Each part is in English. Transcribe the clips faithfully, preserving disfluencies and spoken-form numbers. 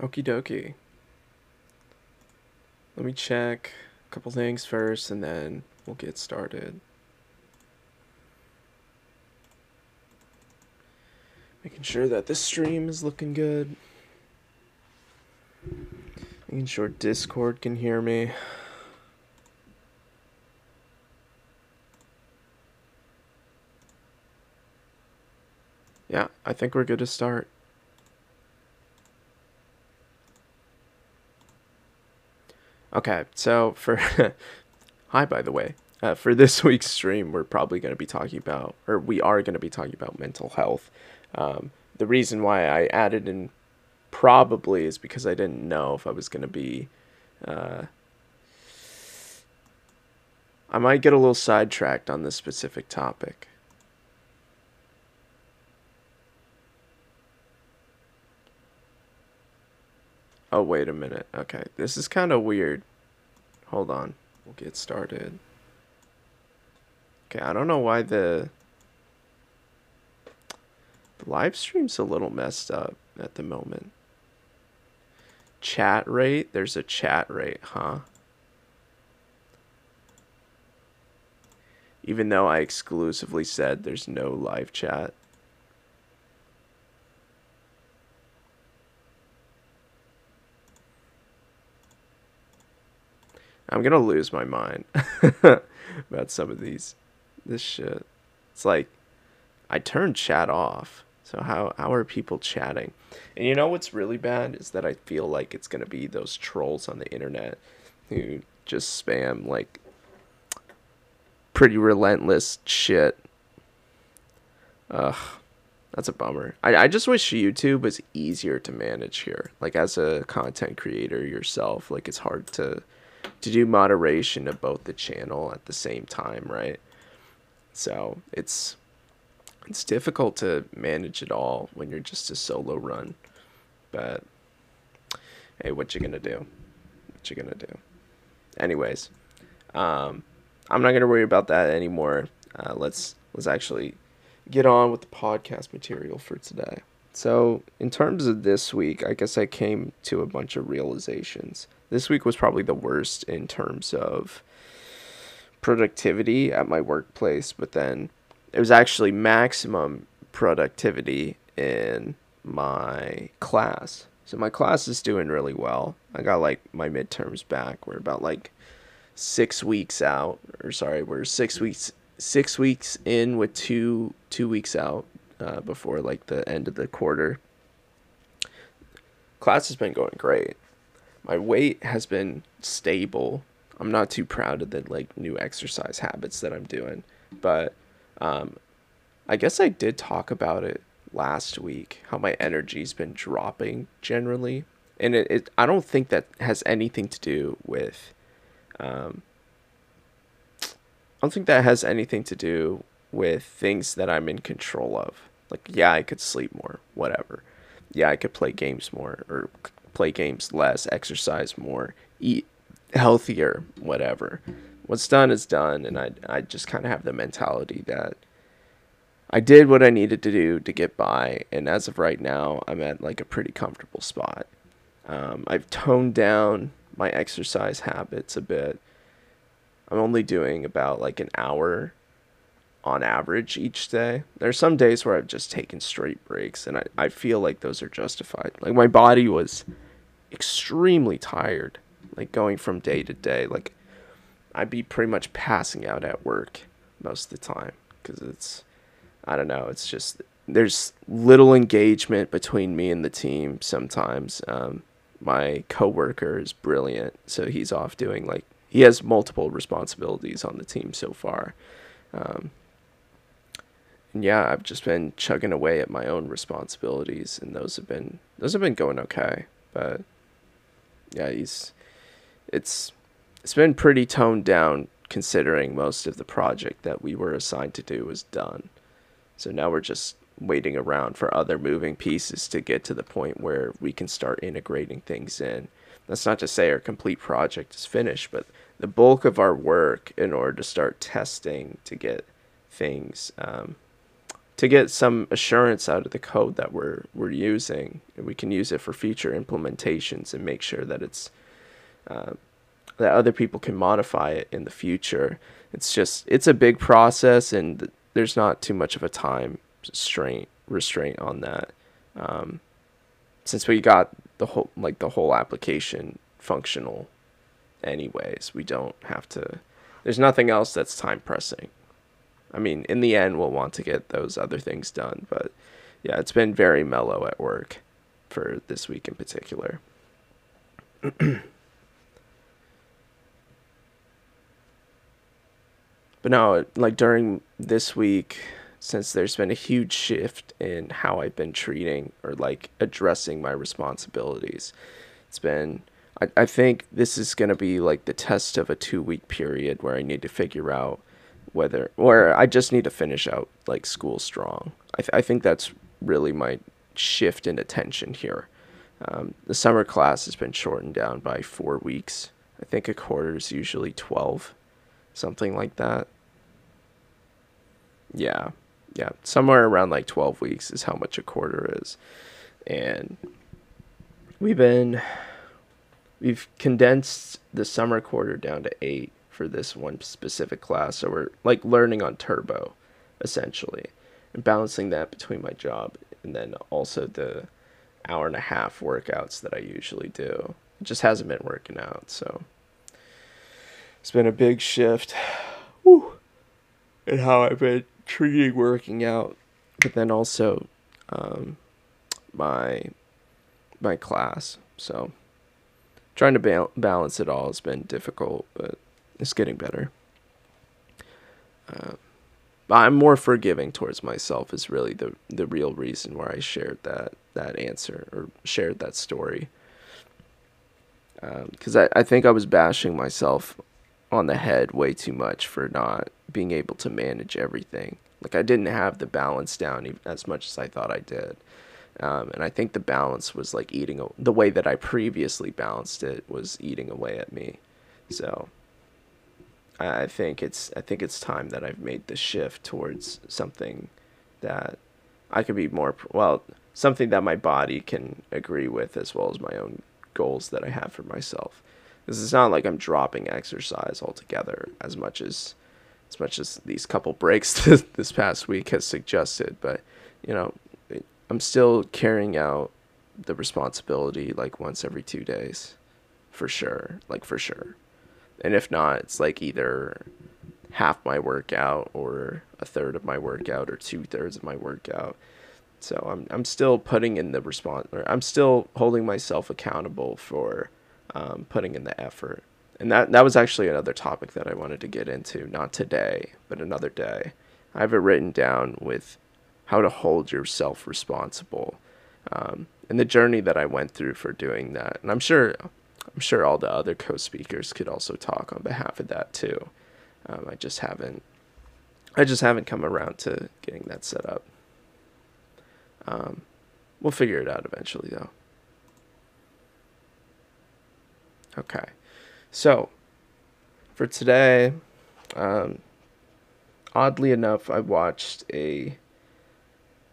Okie dokie. Let me check a couple things first and then we'll get started. Making sure that this stream is looking good. Making sure Discord can hear me. Yeah, I think we're good to start. Okay, so for, hi by the way, uh, for this week's stream, we're probably going to be talking about, or we are going to be talking about mental health. Um, the reason why I added in probably is because I didn't know if I was going to be, uh, I might get a little sidetracked on this specific topic. Oh, wait a minute. Okay, this is kind of weird. Hold on. We'll get started. Okay, I don't know why the... the live stream's a little messed up at the moment. Chat rate? There's a chat rate, huh? Even though I exclusively said there's no live chat. I'm gonna lose my mind about some of these, this shit. It's like, I turned chat off, so how, how are people chatting? And you know what's really bad is that I feel like it's gonna be those trolls on the internet who just spam, like, pretty relentless shit. Ugh, that's a bummer. I, I just wish YouTube was easier to manage here. Like, as a content creator yourself, like, it's hard to... to do moderation of both the channel at the same time, right? So it's it's difficult to manage it all when you're just a solo run. But hey, what you gonna do? What you gonna do? Anyways, um, I'm not gonna worry about that anymore. Uh, let's let's actually get on with the podcast material for today. So in terms of this week, I guess I came to a bunch of realizations. This week was probably the worst in terms of productivity at my workplace, but then it was actually maximum productivity in my class. So my class is doing really well. I got like my midterms back. We're about like six weeks out, or sorry, we're six weeks six weeks in with two two weeks out uh, before like the end of the quarter. Class has been going great. My weight has been stable. I'm not too proud of the like new exercise habits that I'm doing, but um, I guess I did talk about it last week, how my energy's been dropping generally. And it, it I don't think that has anything to do with, um, I don't think that has anything to do with things that I'm in control of. Like, yeah, I could sleep more, whatever. Yeah, I could play games more, or play games less, exercise more, eat healthier, whatever. What's done is done, and I I just kind of have the mentality that I did what I needed to do to get by, and as of right now, I'm at like a pretty comfortable spot. Um, I've toned down my exercise habits a bit. I'm only doing about like an hour on average each day. There are some days where I've just taken straight breaks, and I, I feel like those are justified. Like, my body was extremely tired, like going from day to day. Like, I'd be pretty much passing out at work most of the time because it's, I don't know, it's just there's little engagement between me and the team sometimes. Um, my coworker is brilliant, so he's off doing like he has multiple responsibilities on the team so far. Um, and yeah, I've just been chugging away at my own responsibilities, and those have been those have been going okay. But yeah, he's it's it's been pretty toned down considering most of the project that we were assigned to do was done. So now we're just waiting around for other moving pieces to get to the point where we can start integrating things in. That's not to say our complete project is finished, but the bulk of our work in order to start testing to get things um, to get some assurance out of the code that we're we're using, and we can use it for future implementations and make sure that it's uh, that other people can modify it in the future. It's just it's a big process, and th there's not too much of a time restraint restraint on that. Um, since we got the whole like the whole application functional, anyways, we don't have to. There's nothing else that's time pressing. I mean, in the end, we'll want to get those other things done. But yeah, it's been very mellow at work for this week in particular. But no, like during this week, since there's been a huge shift in how I've been treating or like addressing my responsibilities, it's been, I, I think this is going to be like the test of a two week period where I need to figure out whether, or I just need to finish out like school strong. I, th I think that's really my shift in attention here. Um, the summer class has been shortened down by four weeks. I think a quarter is usually twelve, something like that. Yeah, yeah, somewhere around like twelve weeks is how much a quarter is. And we've been, we've condensed the summer quarter down to eight for this one specific class, so we're like learning on turbo essentially, and balancing that between my job and then also the hour and a half workouts that I usually do. It just hasn't been working out, so it's been a big shift whew, in how I've been treating working out, but then also um, my my class. So trying to ba balance it all has been difficult, but it's getting better. Uh, I'm more forgiving towards myself is really the the real reason why I shared that that answer or shared that story. Because um, I, I think I was bashing myself on the head way too much for not being able to manage everything. Like I didn't have the balance down as much as I thought I did. Um, and I think the balance was like eating, a, the way that I previously balanced it was eating away at me. So I think it's I think it's time that I've made the shift towards something that I could be more, well, something that my body can agree with, as well as my own goals that I have for myself. This is not like I'm dropping exercise altogether as much as as much as these couple breaks this, this past week has suggested, but you know, I'm still carrying out the responsibility like once every two days for sure, like for sure. And if not, it's like either half my workout or a third of my workout or two thirds of my workout. So I'm I'm still putting in the response, or I'm still holding myself accountable for um, putting in the effort. And that that was actually another topic that I wanted to get into, not today, but another day. I have it written down with how to hold yourself responsible, um, and the journey that I went through for doing that. And I'm sure. I'm sure all the other co-speakers could also talk on behalf of that too. Um, I just haven't, I just haven't come around to getting that set up. Um, we'll figure it out eventually though. Okay. So for today, um, oddly enough, I watched a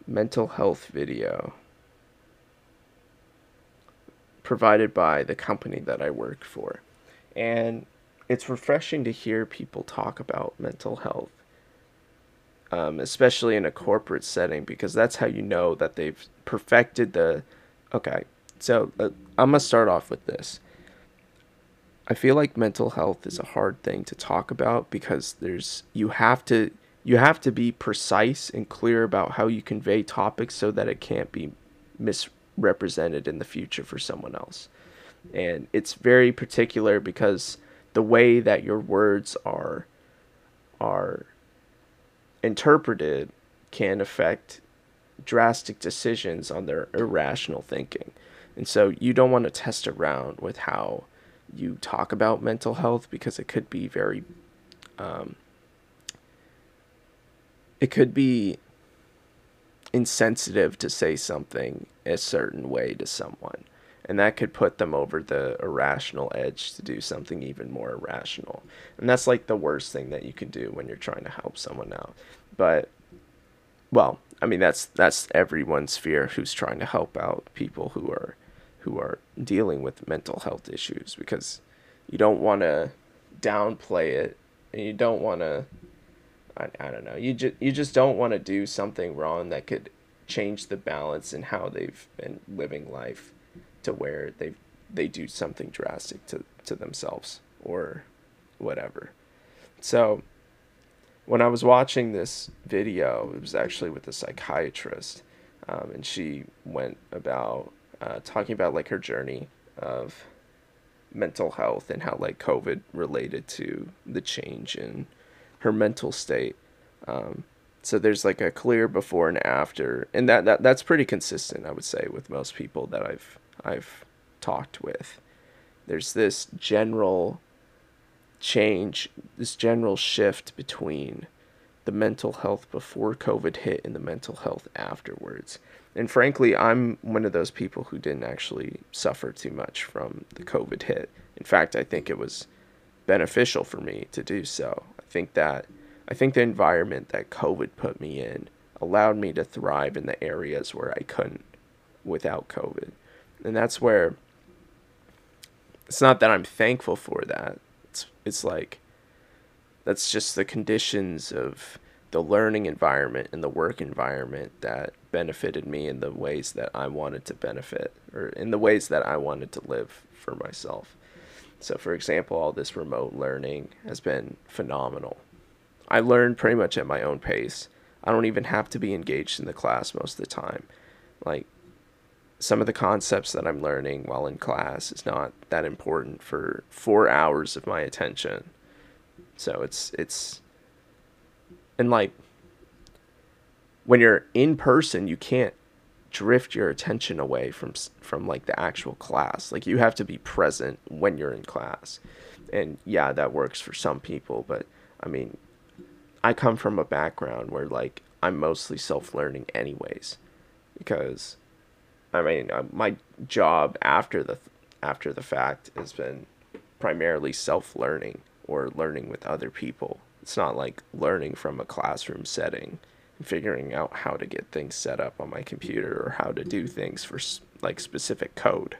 mental health video provided by the company that I work for. And it's refreshing to hear people talk about mental health, um, especially in a corporate setting, because that's how you know that they've perfected the... Okay, so uh, I'm going to start off with this. I feel like mental health is a hard thing to talk about because there's you have to you have to be precise and clear about how you convey topics so that it can't be misrepresented represented in the future for someone else. And it's very particular because the way that your words are are interpreted can affect drastic decisions on their irrational thinking. And so you don't want to test around with how you talk about mental health, because it could be very um, it could be insensitive to say something a certain way to someone, and that could put them over the irrational edge to do something even more irrational. And that's like the worst thing that you can do when you're trying to help someone out. But well, I mean, that's that's everyone's fear who's trying to help out people who are who are dealing with mental health issues, because you don't want to downplay it, and you don't want to, I, I don't know, you just you just don't want to do something wrong that could change the balance in how they've been living life to where they they do something drastic to, to themselves or whatever. So when I was watching this video, it was actually with a psychiatrist, um, and she went about uh, talking about like her journey of mental health and how like COVID related to the change in her mental state. Um, so there's like a clear before and after, and that, that that's pretty consistent, I would say, with most people that I've I've talked with. There's this general change, this general shift between the mental health before COVID hit and the mental health afterwards. And frankly, I'm one of those people who didn't actually suffer too much from the COVID hit. In fact, I think it was beneficial for me to do so. I think that I think the environment that COVID put me in allowed me to thrive in the areas where I couldn't without COVID. And that's where it's not that I'm thankful for that. It's it's like that's just the conditions of the learning environment and the work environment that benefited me in the ways that I wanted to benefit, or in the ways that I wanted to live for myself. So for example, all this remote learning has been phenomenal. I learn pretty much at my own pace. I don't even have to be engaged in the class most of the time. Like, some of the concepts that I'm learning while in class is not that important for four hours of my attention. So it's, it's, and like, when you're in person, you can't drift your attention away from, from like the actual class. Like, you have to be present when you're in class. And yeah, that works for some people, but I mean, I come from a background where like, I'm mostly self-learning anyways, because I mean, my job after the after the fact has been primarily self-learning or learning with other people. It's not like learning from a classroom setting and figuring out how to get things set up on my computer or how to do things for like specific code.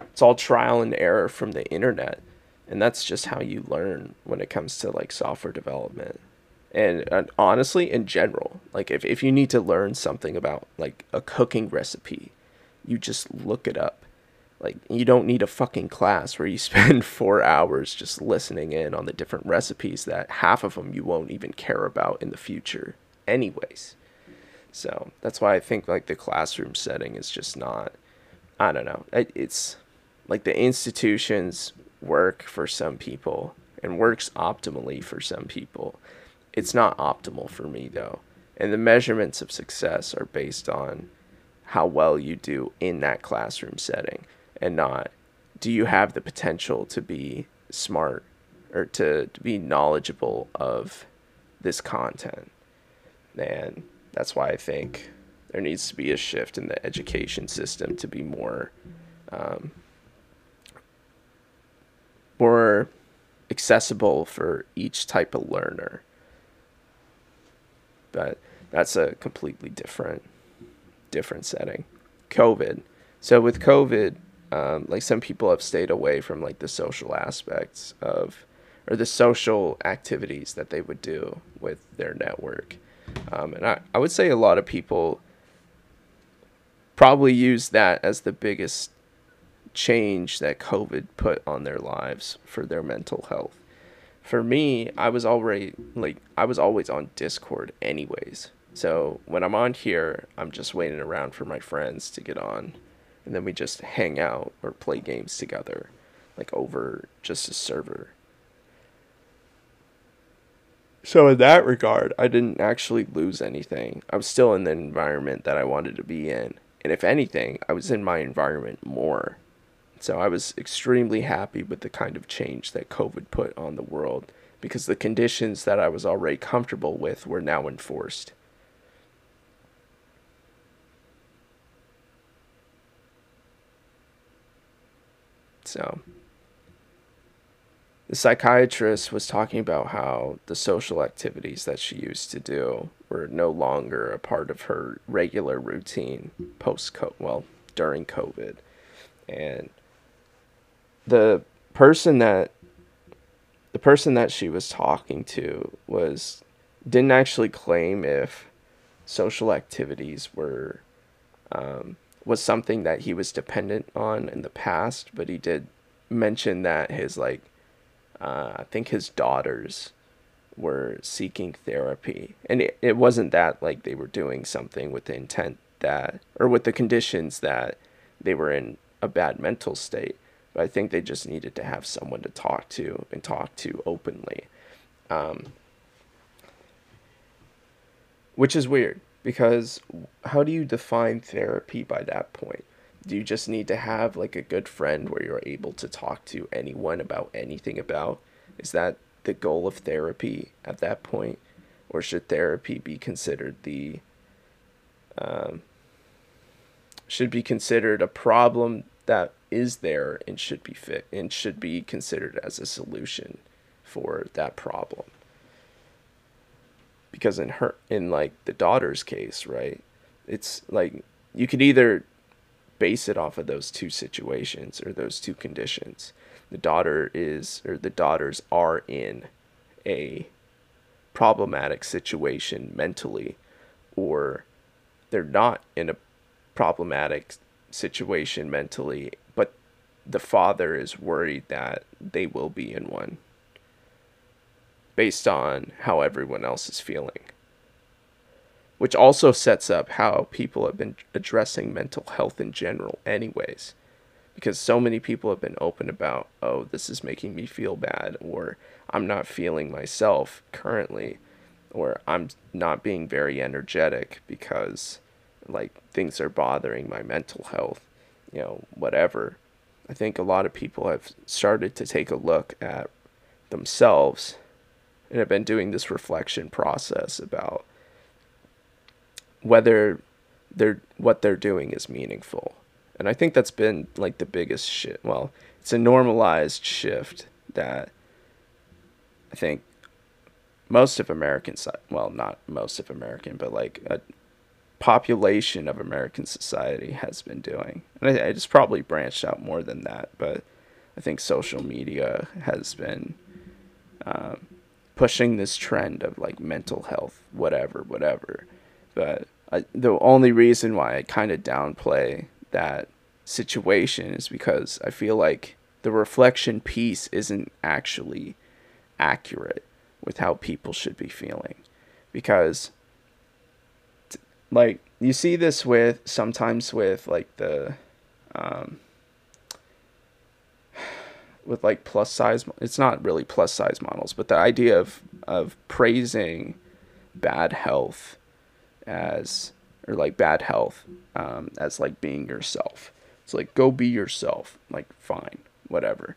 It's all trial and error from the internet, and that's just how you learn when it comes to like software development. And, and honestly, in general, like if, if you need to learn something about like a cooking recipe, you just look it up. Like, you don't need a fucking class where you spend four hours just listening in on the different recipes that half of them you won't even care about in the future anyways. So that's why I think like the classroom setting is just not, I don't know. It, it's like the institutions work for some people and works optimally for some people. It's not optimal for me, though. And the measurements of success are based on how well you do in that classroom setting, and not do you have the potential to be smart or to, to be knowledgeable of this content. And that's why I think there needs to be a shift in the education system to be more, um, more accessible for each type of learner. But that's a completely different, different setting. COVID. So with COVID, um, like some people have stayed away from like the social aspects of, or the social activities that they would do with their network. Um, and I, I would say a lot of people probably use that as the biggest change that COVID put on their lives for their mental health. For me, I was already like I was always on Discord anyways. So when I'm on here, I'm just waiting around for my friends to get on, and then we just hang out or play games together, like over just a server. So in that regard, I didn't actually lose anything. I was still in the environment that I wanted to be in. And if anything, I was in my environment more. So I was extremely happy with the kind of change that COVID put on the world, because the conditions that I was already comfortable with were now enforced. So the psychiatrist was talking about how the social activities that she used to do were no longer a part of her regular routine post COVID, well, during COVID. And the person that the person that she was talking to was didn't actually claim if social activities were um, was something that he was dependent on in the past, but he did mention that his like uh, I think his daughters were seeking therapy, and it, it wasn't that like they were doing something with the intent that, or with the conditions that they were in a bad mental state, but I think they just needed to have someone to talk to and talk to openly, um, which is weird, because how do you define therapy by that point? Do you just need to have like a good friend where you're able to talk to anyone about anything about? Is that the goal of therapy at that point? Or should therapy be considered the um, should be considered a problem that is there and should be fit and should be considered as a solution for that problem? Because in her in like the daughter's case, right, it's like you could either base it off of those two situations or those two conditions. The daughter is, or the daughters are in a problematic situation mentally, or they're not in a problematic situation mentally, but the father is worried that they will be in one based on how everyone else is feeling. Which also sets up how people have been addressing mental health in general anyways. Because so many people have been open about, oh, this is making me feel bad, or I'm not feeling myself currently, or I'm not being very energetic because, like, things are bothering my mental health, you know, whatever. I think a lot of people have started to take a look at themselves and have been doing this reflection process about whether they're what they're doing is meaningful. And I think that's been like the biggest shift. Well, it's a normalized shift that I think most of American, well, not most of American, but like a population of American society has been doing. And I, I just probably branched out more than that, but I think social media has been um, pushing this trend of like mental health, whatever, whatever. But I, the only reason why I kind of downplay that situation is because I feel like the reflection piece isn't actually accurate with how people should be feeling. Because t- like you see this with sometimes with like the um with like plus size, it's not really plus size models, but the idea of of praising bad health as or like bad health um, as like being yourself. It's like, go be yourself, like fine, whatever.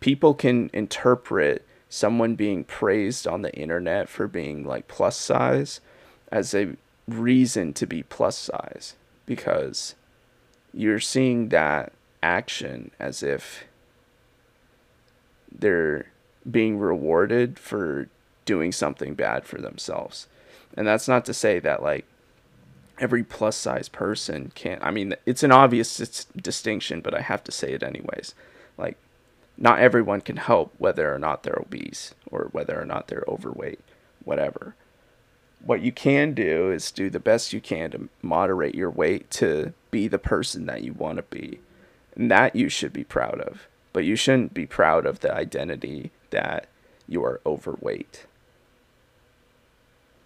People can interpret someone being praised on the internet for being like plus size as a reason to be plus size, because you're seeing that action as if they're being rewarded for doing something bad for themselves. And that's not to say that like every plus size person can't, I mean, it's an obvious it's distinction, but I have to say it anyways. Like, not everyone can help whether or not they're obese or whether or not they're overweight, whatever. What you can do is do the best you can to moderate your weight to be the person that you want to be. And that you should be proud of. But you shouldn't be proud of the identity that you are overweight,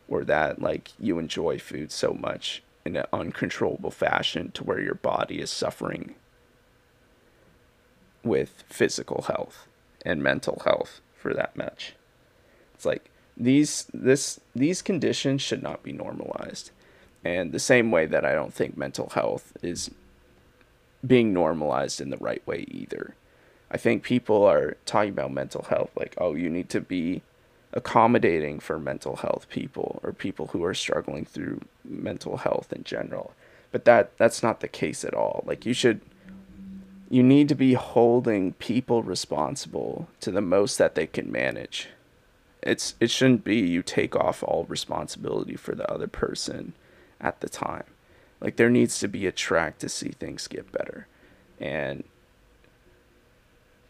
or that like you enjoy food so much in an uncontrollable fashion to where your body is suffering with physical health and mental health for that much. It's like these this these conditions should not be normalized. And the same way that I don't think mental health is being normalized in the right way either. I think people are talking about mental health like, oh, you need to be accommodating for mental health people or people who are struggling through mental health in general. But that that's not the case at all. Like you should, you need to be holding people responsible to the most that they can manage it's it shouldn't be you take off all responsibility for the other person at the time. Like, there needs to be a track to see things get better. And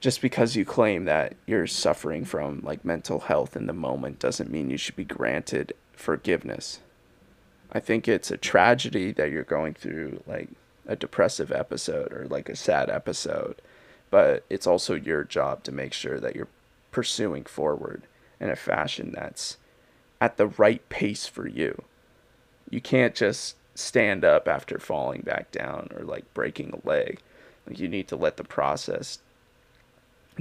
just because you claim that you're suffering from, like, mental health in the moment doesn't mean you should be granted forgiveness. I think it's a tragedy that you're going through, like, a depressive episode or, like, a sad episode. But it's also your job to make sure that you're pursuing forward in a fashion that's at the right pace for you. You can't just stand up after falling back down or, like, breaking a leg. Like, you need to let the process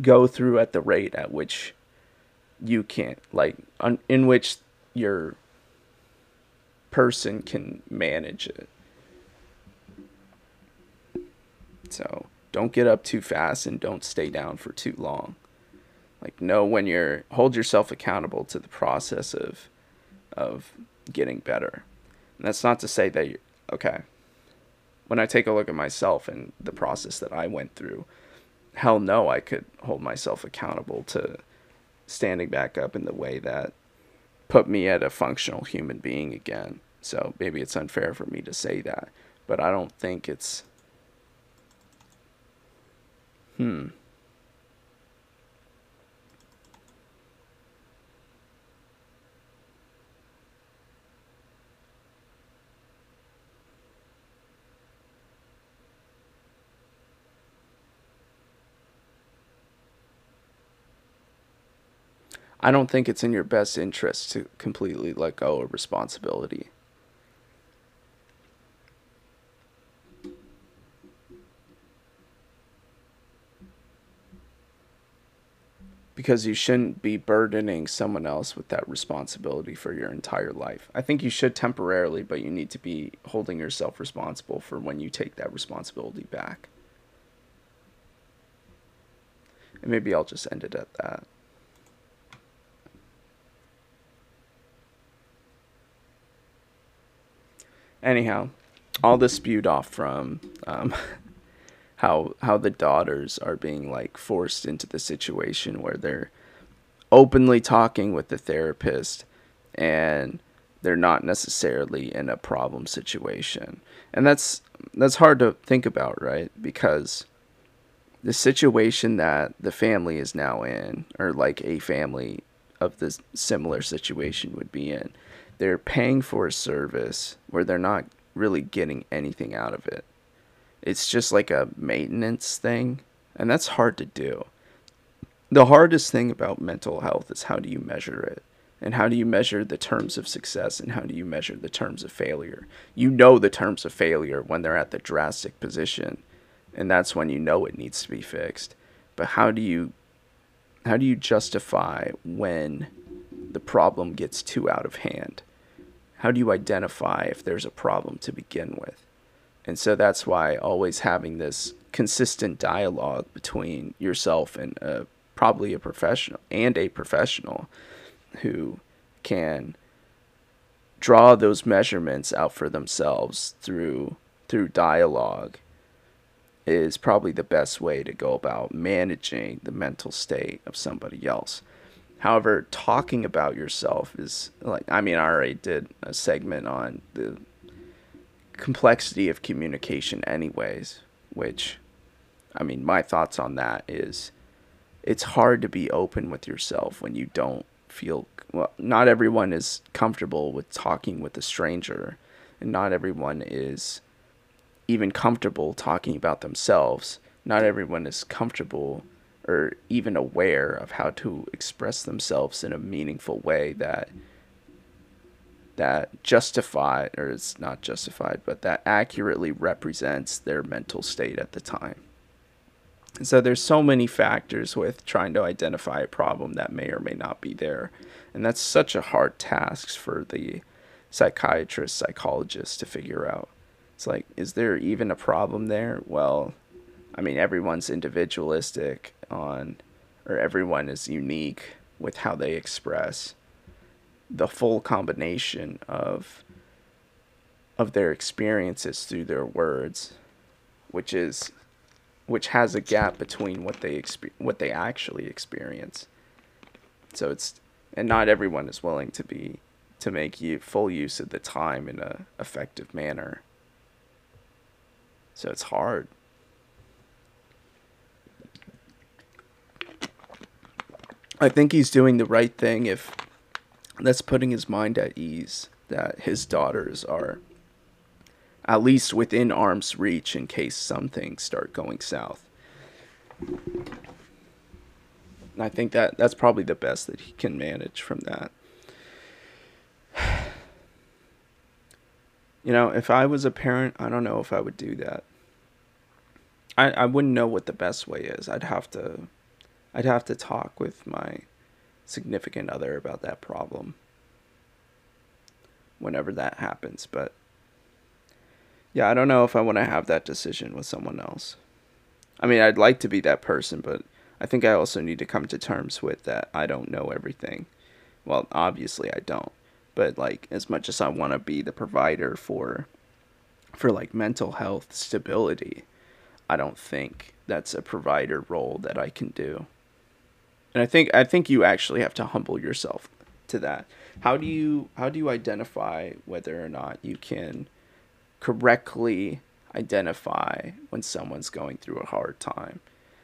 go through at the rate at which you can't, like, un- in which your person can manage it. So don't get up too fast and don't stay down for too long. Like, know when you're, hold yourself accountable to the process of of getting better. And that's not to say that you're, okay, when I take a look at myself and the process that I went through, hell no, I could hold myself accountable to standing back up in the way that put me at a functional human being again. So maybe it's unfair for me to say that, but I don't think it's, hmm. I don't think it's in your best interest to completely let go of responsibility. Because you shouldn't be burdening someone else with that responsibility for your entire life. I think you should temporarily, but you need to be holding yourself responsible for when you take that responsibility back. And maybe I'll just end it at that. Anyhow, all this spewed off from um, how how the daughters are being, like, forced into the situation where they're openly talking with the therapist and they're not necessarily in a problem situation. And that's that's hard to think about, right? Because the situation that the family is now in, or, like, a family of this similar situation would be in, they're paying for a service where they're not really getting anything out of it. It's just like a maintenance thing, and that's hard to do. The hardest thing about mental health is, how do you measure it? And how do you measure the terms of success, and how do you measure the terms of failure? You know the terms of failure when they're at the drastic position, and that's when you know it needs to be fixed. But how do you how do you justify when the problem gets too out of hand? How do you identify if there's a problem to begin with? And so that's why always having this consistent dialogue between yourself and a, probably a professional and a professional who can draw those measurements out for themselves through through dialogue is probably the best way to go about managing the mental state of somebody else. However, talking about yourself is, like, I mean, I already did a segment on the complexity of communication anyways, which, I mean, my thoughts on that is, it's hard to be open with yourself when you don't feel, well, not everyone is comfortable with talking with a stranger, and not everyone is even comfortable talking about themselves. Not everyone is comfortable or even aware of how to express themselves in a meaningful way that that justified, or it's not justified, but that accurately represents their mental state at the time. And so there's so many factors with trying to identify a problem that may or may not be there. And that's such a hard task for the psychiatrist, psychologist to figure out. It's like, is there even a problem there? Well, I mean, everyone's individualistic on, or everyone is unique with how they express the full combination of of their experiences through their words, which is which has a gap between what they exp- what they actually experience. So it's and not everyone is willing to be to make you full use of the time in a effective manner. So it's hard. I think he's doing the right thing if that's putting his mind at ease that his daughters are at least within arm's reach in case some things start going south. And I think that that's probably the best that he can manage from that. You know, if I was a parent, I don't know if I would do that. I, I wouldn't know what the best way is. I'd have to I'd have to talk with my significant other about that problem whenever that happens. But yeah, I don't know if I want to have that decision with someone else. I mean, I'd like to be that person, but I think I also need to come to terms with that I don't know everything. Well, obviously I don't. But like, as much as I want to be the provider for, for like mental health stability, I don't think that's a provider role that I can do. And I think I think you actually have to humble yourself to that. How do you how do you identify whether or not you can correctly identify when someone's going through a hard time?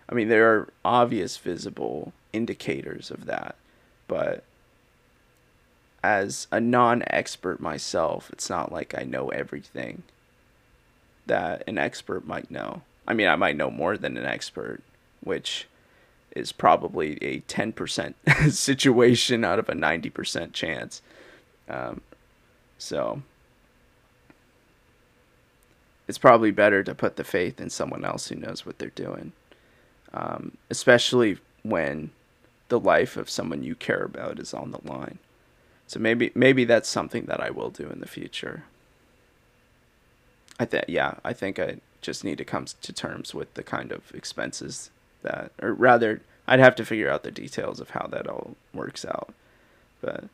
I mean, there are obvious visible indicators of that, but as a non-expert myself, it's not like I know everything that an expert might know. I mean, I might know more than an expert, which is probably a ten percent situation out of a ninety percent chance. Um, so it's probably better to put the faith in someone else who knows what they're doing, um, especially when the life of someone you care about is on the line. So maybe maybe that's something that I will do in the future. I think yeah, I think I just need to come to terms with the kind of expenses that, or rather, I'd have to figure out the details of how that all works out. But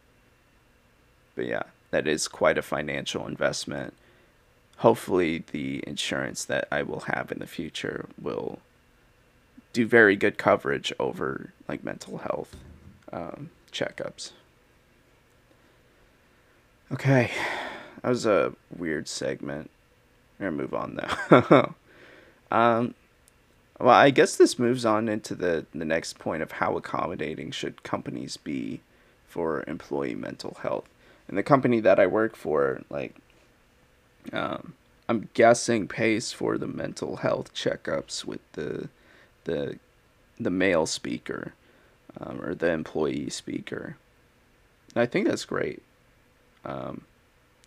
but yeah, that is quite a financial investment. Hopefully, the insurance that I will have in the future will do very good coverage over like mental health um, checkups. Okay, that was a weird segment. We're going to move on now. um, well, I guess this moves on into the, the next point of how accommodating should companies be for employee mental health. And the company that I work for, like, um, I'm guessing pays for the mental health checkups with the the the male speaker um, or the employee speaker. And I think that's great. Um,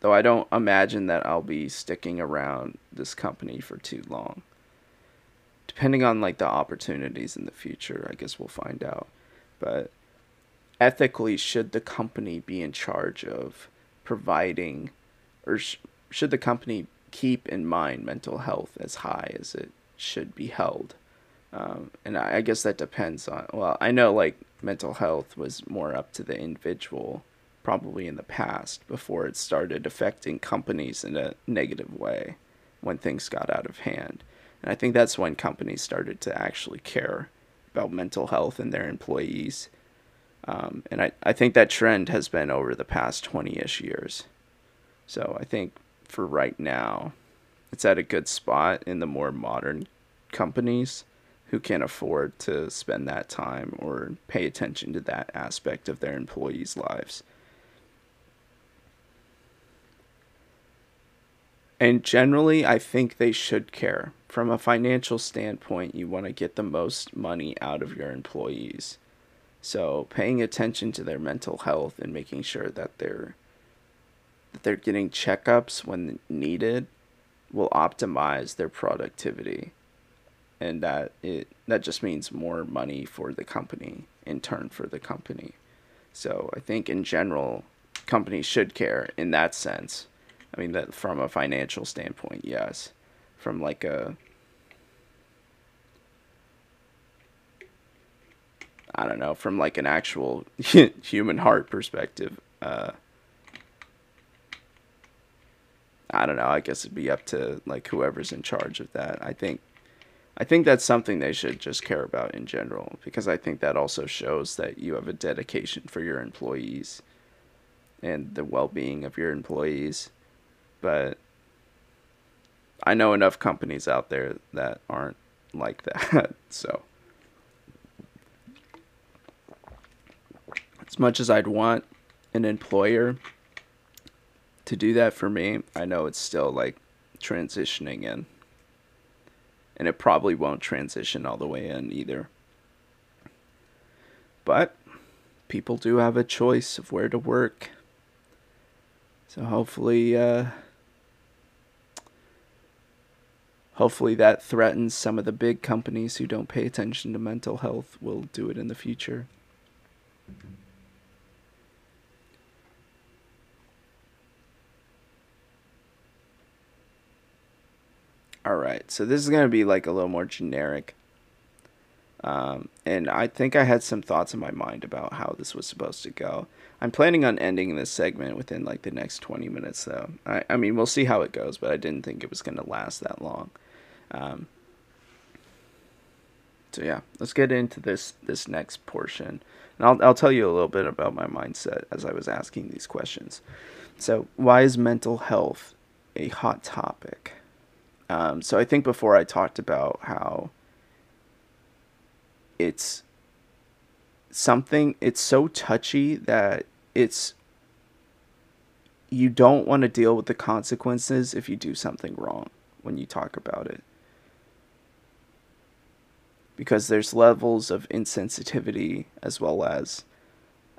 though I don't imagine that I'll be sticking around this company for too long. Depending on like the opportunities in the future, I guess we'll find out. But ethically, should the company be in charge of providing, or sh- should the company keep in mind mental health as high as it should be held? Um, and I, I guess that depends on, well, I know like mental health was more up to the individual probably in the past before it started affecting companies in a negative way when things got out of hand. And I think that's when companies started to actually care about mental health and their employees. Um, and I, I think that trend has been over the past twenty-ish years. So I think for right now, it's at a good spot in the more modern companies who can afford to spend that time or pay attention to that aspect of their employees' lives. And generally, I think they should care. From a financial standpoint, you want to get the most money out of your employees. So paying attention to their mental health and making sure that they're that they're getting checkups when needed will optimize their productivity. And that it that just means more money for the company, in turn for the company. So I think in general, companies should care in that sense. I mean, that from a financial standpoint, yes. From like a, I don't know, from like an actual human heart perspective, uh, I don't know, I guess it'd be up to like whoever's in charge of that. I think, I think that's something they should just care about in general, because I think that also shows that you have a dedication for your employees and the well-being of your employees. But I know enough companies out there that aren't like that. So as much as I'd want an employer to do that for me, I know it's still like transitioning in. And it probably won't transition all the way in either. But people do have a choice of where to work. So hopefully, uh, hopefully that threatens some of the big companies who don't pay attention to mental health will do it in the future. Alright, so this is going to be like a little more generic. Um, and I think I had some thoughts in my mind about how this was supposed to go. I'm planning on ending this segment within like the next twenty minutes though. I, I mean, we'll see how it goes, but I didn't think it was going to last that long. Um, so yeah, let's get into this, this next portion. And I'll, I'll tell you a little bit about my mindset as I was asking these questions. So why is mental health a hot topic? Um, so I think before I talked about how it's something, it's so touchy that it's, you don't want to deal with the consequences if you do something wrong when you talk about it. Because there's levels of insensitivity as well as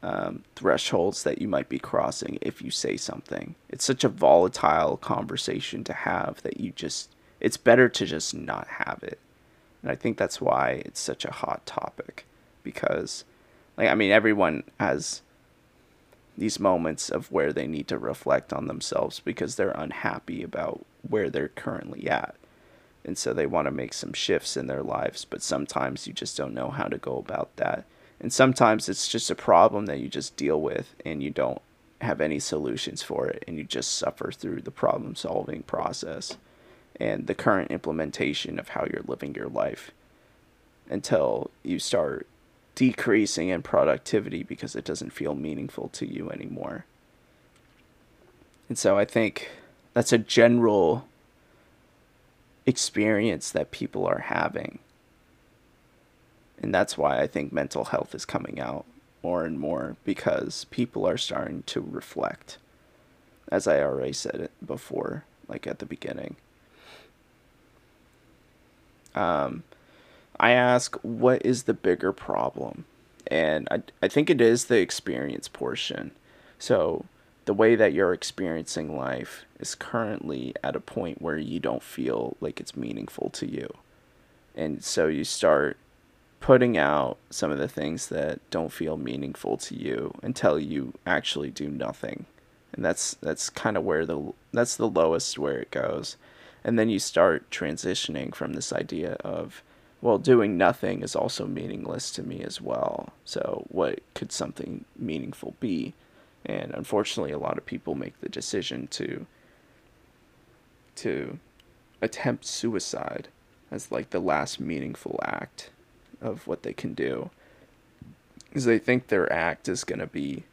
um, thresholds that you might be crossing if you say something. It's such a volatile conversation to have that you just, it's better to just not have it. And I think that's why it's such a hot topic, because, like, I mean, everyone has these moments of where they need to reflect on themselves because they're unhappy about where they're currently at. And so they want to make some shifts in their lives, but sometimes you just don't know how to go about that. And sometimes it's just a problem that you just deal with and you don't have any solutions for it, and you just suffer through the problem-solving process and the current implementation of how you're living your life until you start decreasing in productivity because it doesn't feel meaningful to you anymore. And so I think that's a general experience that people are having. And that's why I think mental health is coming out more and more, because people are starting to reflect, as I already said it before, like at the beginning. Um, I ask, what is the bigger problem? And I, I think it is the experience portion. So the way that you're experiencing life is currently at a point where you don't feel like it's meaningful to you. And so you start putting out some of the things that don't feel meaningful to you until you actually do nothing. And that's that's kind of where the that's the lowest where it goes. And then you start transitioning from this idea of, well, doing nothing is also meaningless to me as well. So what could something meaningful be? And unfortunately, a lot of people make the decision to to attempt suicide as like the last meaningful act of what they can do, because they think their act is going to be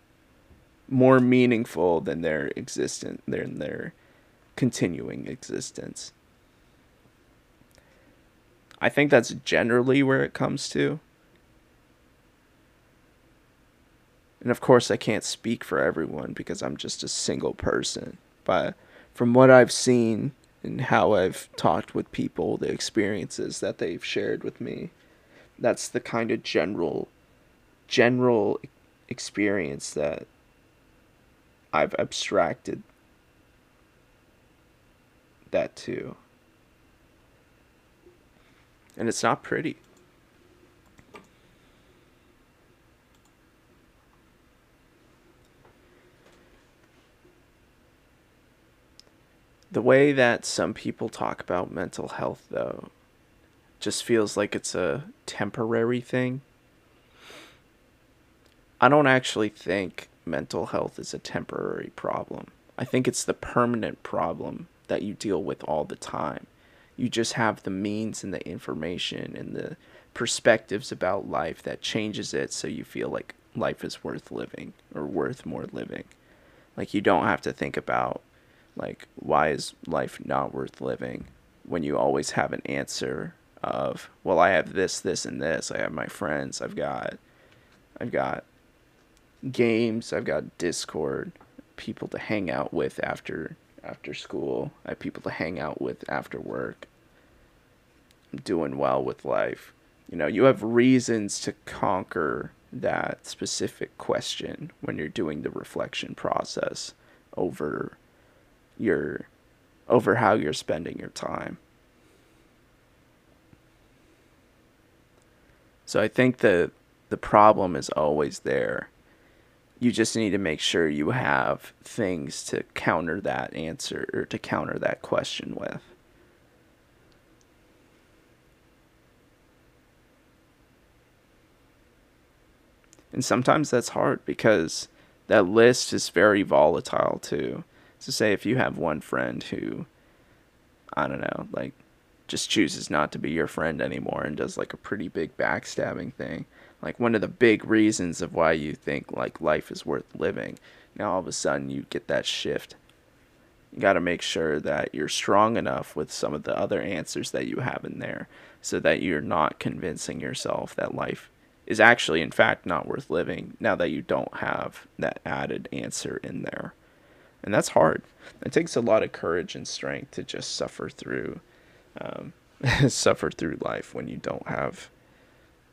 more meaningful than their existence, than their continuing existence. I think that's generally where it comes to. And of course, I can't speak for everyone because I'm just a single person. But from what I've seen and how I've talked with people, the experiences that they've shared with me, that's the kind of general, general experience that I've abstracted that to. And it's not pretty. The way that some people talk about mental health, though, just feels like it's a temporary thing. I don't actually think mental health is a temporary problem. I think it's the permanent problem that you deal with all the time. You just have the means and the information and the perspectives about life that changes it, so you feel like life is worth living or worth more living. Like, you don't have to think about, like, why is life not worth living when you always have an answer of, well, I have this, this, and this. I have my friends. I've got, I've got games. I've got Discord, people to hang out with after after school. I have people to hang out with after work. I'm doing well with life. You know, you have reasons to conquer that specific question when you're doing the reflection process over your over how you're spending your time. So I think the the problem is always there. You just need to make sure you have things to counter that answer or to counter that question with. And sometimes that's hard because that list is very volatile too. So say if you have one friend who, I don't know, like just chooses not to be your friend anymore and does like a pretty big backstabbing thing. Like, one of the big reasons of why you think like life is worth living. Now all of a sudden you get that shift. You got to make sure that you're strong enough with some of the other answers that you have in there so that you're not convincing yourself that life is actually, in fact, not worth living now that you don't have that added answer in there. And that's hard. It takes a lot of courage and strength to just suffer through um, suffer through life when you don't have,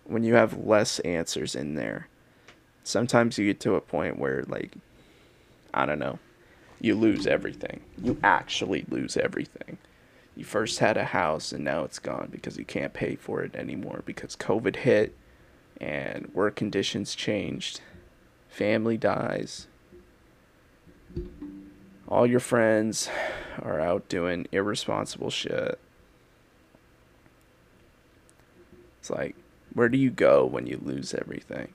when you have less answers in there. Sometimes you get to a point where, like, I don't know, you lose everything. You actually lose everything. You first had a house and now it's gone because you can't pay for it anymore because COVID hit. And work conditions changed. Family dies. All your friends are out doing irresponsible shit. It's like, where do you go when you lose everything?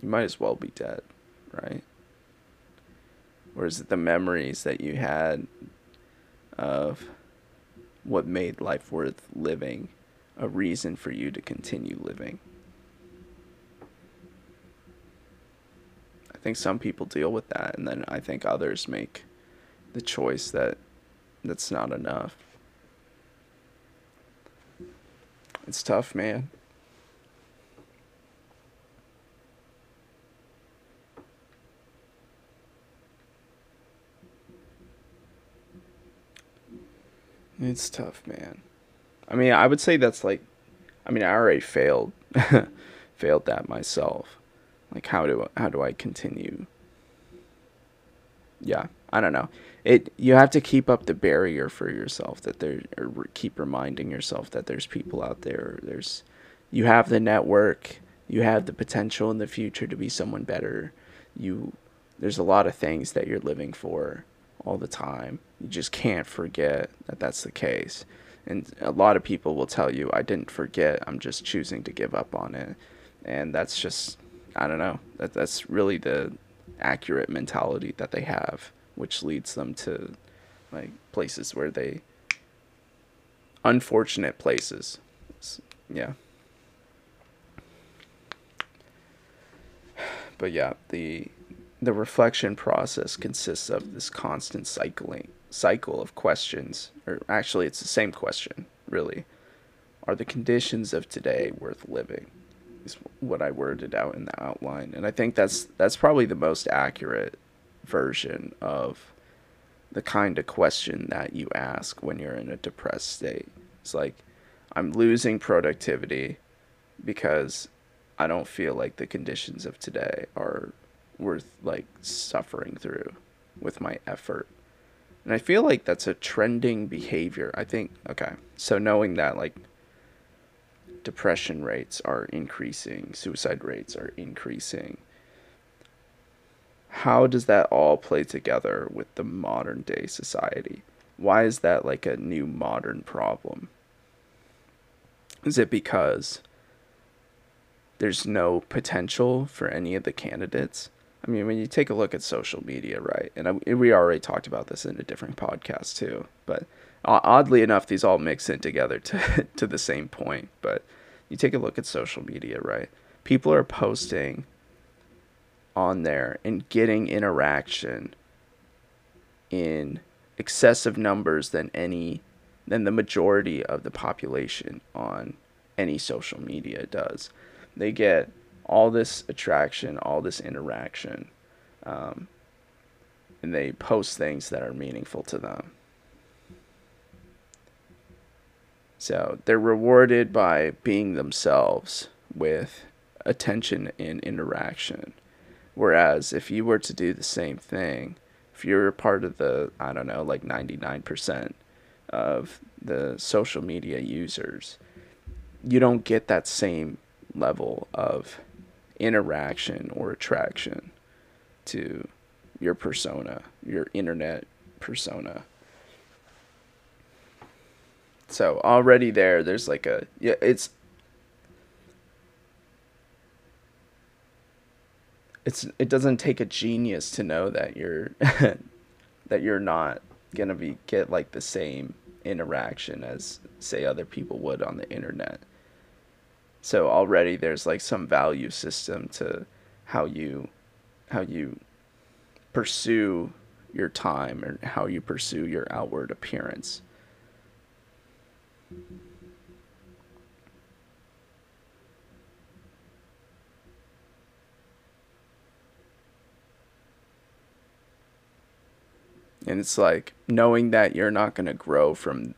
You might as well be dead, right? Or is it the memories that you had of what made life worth living, a reason for you to continue living? I think some people deal with that, and then I think others make the choice that that's not enough. It's tough, man. It's tough, man. I mean, I would say that's like, I mean, I already failed, failed that myself. Like, how do how do I continue? Yeah, I don't know. It you have to keep up the barrier for yourself that there, or keep reminding yourself that there's people out there. There's, you have the network. You have the potential in the future to be someone better. You, there's a lot of things that you're living for all the time. You just can't forget that that's the case. And a lot of people will tell you, I didn't forget. I'm just choosing to give up on it. And that's just, I don't know, that that's really the accurate mentality that they have, which leads them to like places where they, unfortunate places. Yeah. But yeah, the, the reflection process consists of this constant cycling cycle of questions, or actually it's the same question really. Are the conditions of today worth living? Is what I worded out in the outline. And I think that's that's probably the most accurate version of the kind of question that you ask when you're in a depressed state. It's like, I'm losing productivity because I don't feel like the conditions of today are worth like suffering through with my effort. And I feel like that's a trending behavior. I think, okay, so knowing that, like, depression rates are increasing, suicide rates are increasing. How does that all play together with the modern day society? Why is that like a new modern problem? Is it because there's no potential for any of the candidates? I mean, when you take a look at social media, right? And I, we already talked about this in a different podcast too, but Oddly enough, these all mix in together to, to the same point. But you take a look at social media, right? People are posting on there and getting interaction in excessive numbers than any than the majority of the population on any social media does. They get all this attraction, all this interaction, um, and they post things that are meaningful to them. So they're rewarded by being themselves with attention and interaction. Whereas if you were to do the same thing, if you're a part of the, I don't know, like ninety-nine percent of the social media users, you don't get that same level of interaction or attraction to your persona, your internet persona. So already there, there's like a, yeah, it's, it's, it doesn't take a genius to know that you're, that you're not going to be, get like the same interaction as say other people would on the internet. So already there's like some value system to how you, how you pursue your time or how you pursue your outward appearance. And it's like knowing that you're not going to grow from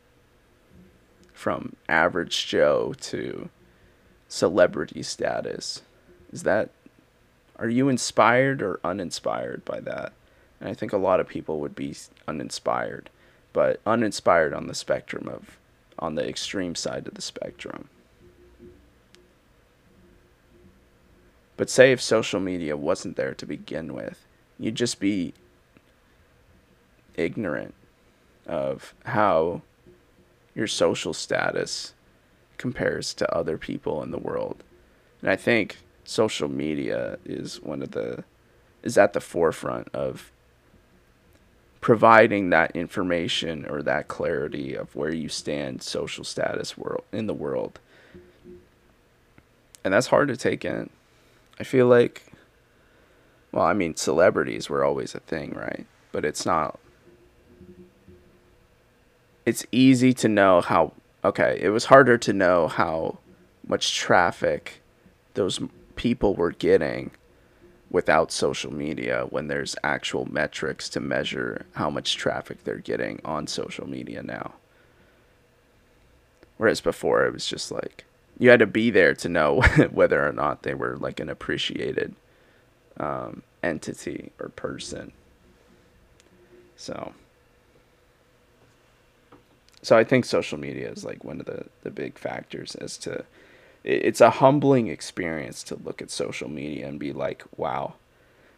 from average Joe to celebrity status. Is that, are you inspired or uninspired by that? And I think a lot of people would be uninspired, but uninspired on the spectrum of on the extreme side of the spectrum. But say if social media wasn't there to begin with, you'd just be ignorant of how your social status compares to other people in the world. And I think social media is one of the, is at the forefront of providing that information or that clarity of where you stand social status world in the world. And that's hard to take in. I feel like, well, I mean, celebrities were always a thing, right? But it's not, it's easy to know how, okay, it was harder to know how much traffic those people were getting without social media, when there's actual metrics to measure how much traffic they're getting on social media now. Whereas before, it was just like, you had to be there to know whether or not they were like an appreciated um, entity or person. So, so I think social media is like one of the, the big factors as to, it's a humbling experience to look at social media and be like, wow,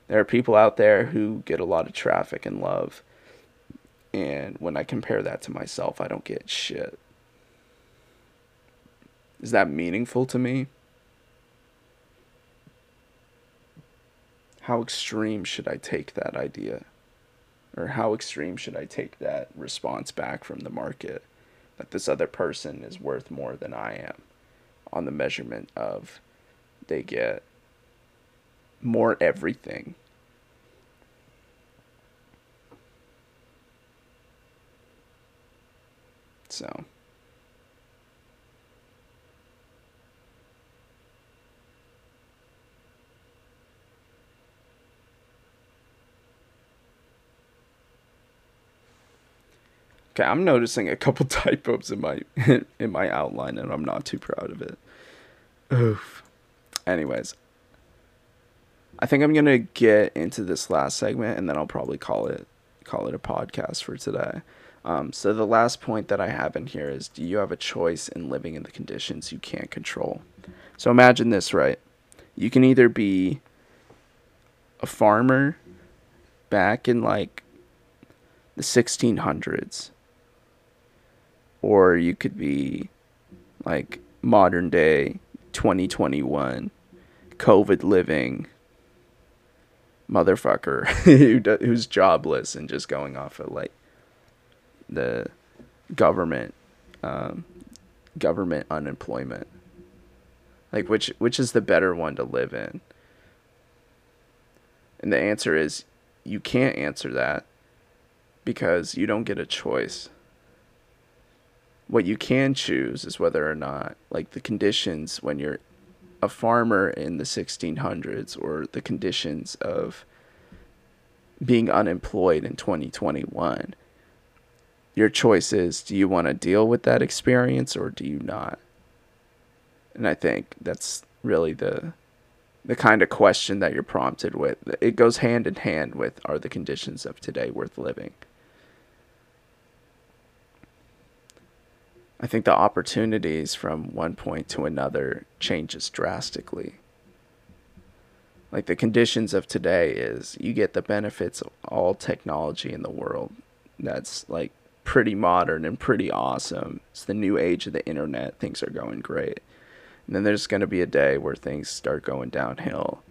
there are people out there who get a lot of traffic and love. And when I compare that to myself, I don't get shit. Is that meaningful to me? How extreme should I take that idea? Or how extreme should I take that response back from the market? That this other person is worth more than I am, on the measurement of they get more everything. So okay, I'm noticing a couple typos in my in my outline, and I'm not too proud of it. Oof. Anyways, I think I'm gonna get into this last segment, and then I'll probably call it call it a podcast for today. Um, so the last point that I have in here is: do you have a choice in living in the conditions you can't control? So imagine this, right? You can either be a farmer back in like the sixteen hundreds. Or you could be like modern day twenty twenty-one COVID living motherfucker who do, who's jobless and just going off of like the government um, government unemployment. Like, which which is the better one to live in? And the answer is you can't answer that because you don't get a choice. What you can choose is whether or not, like, the conditions when you're a farmer in the sixteen hundreds or the conditions of being unemployed in twenty twenty-one, your choice is, do you want to deal with that experience or do you not? And I think that's really the the kind of question that you're prompted with. It goes hand in hand with, are the conditions of today worth living? I think the opportunities from one point to another changes drastically. Like, the conditions of today is you get the benefits of all technology in the world. That's, like, pretty modern and pretty awesome. It's the new age of the internet. Things are going great. And then there's going to be a day where things start going downhill.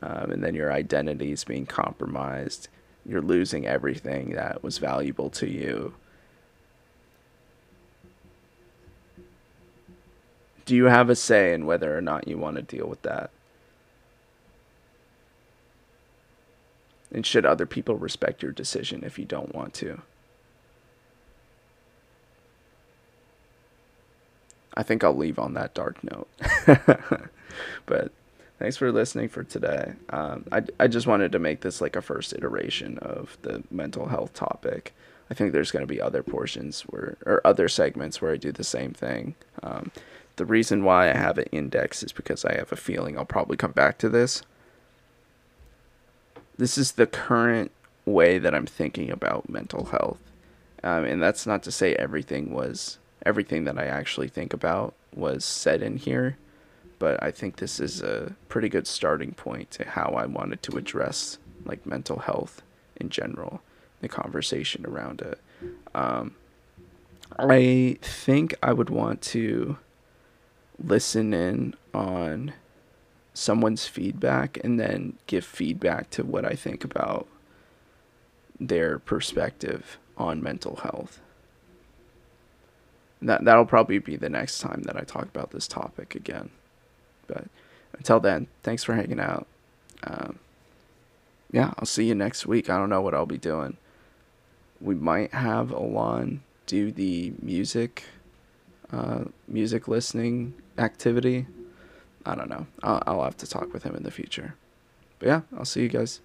Um, and then your identity is being compromised. You're losing everything that was valuable to you. Do you have a say in whether or not you want to deal with that? And should other people respect your decision if you don't want to? I think I'll leave on that dark note. But thanks for listening for today. Um, I, I just wanted to make this like a first iteration of the mental health topic. I think there's going to be other portions where, or other segments where I do the same thing. Um, the reason why I have an index is because I have a feeling I'll probably come back to this. This is the current way that I'm thinking about mental health. Um, and that's not to say everything was... Everything that I actually think about was said in here, but I think this is a pretty good starting point to how I wanted to address, like, mental health in general, the conversation around it. Um, I think I would want to listen in on someone's feedback and then give feedback to what I think about their perspective on mental health. That, that'll probably be the next time that I talk about this topic again. But until then, thanks for hanging out. Um, yeah, I'll see you next week. I don't know what I'll be doing. We might have Alon do the music, uh, music listening activity. I don't know. I'll, I'll have to talk with him in the future. But yeah, I'll see you guys.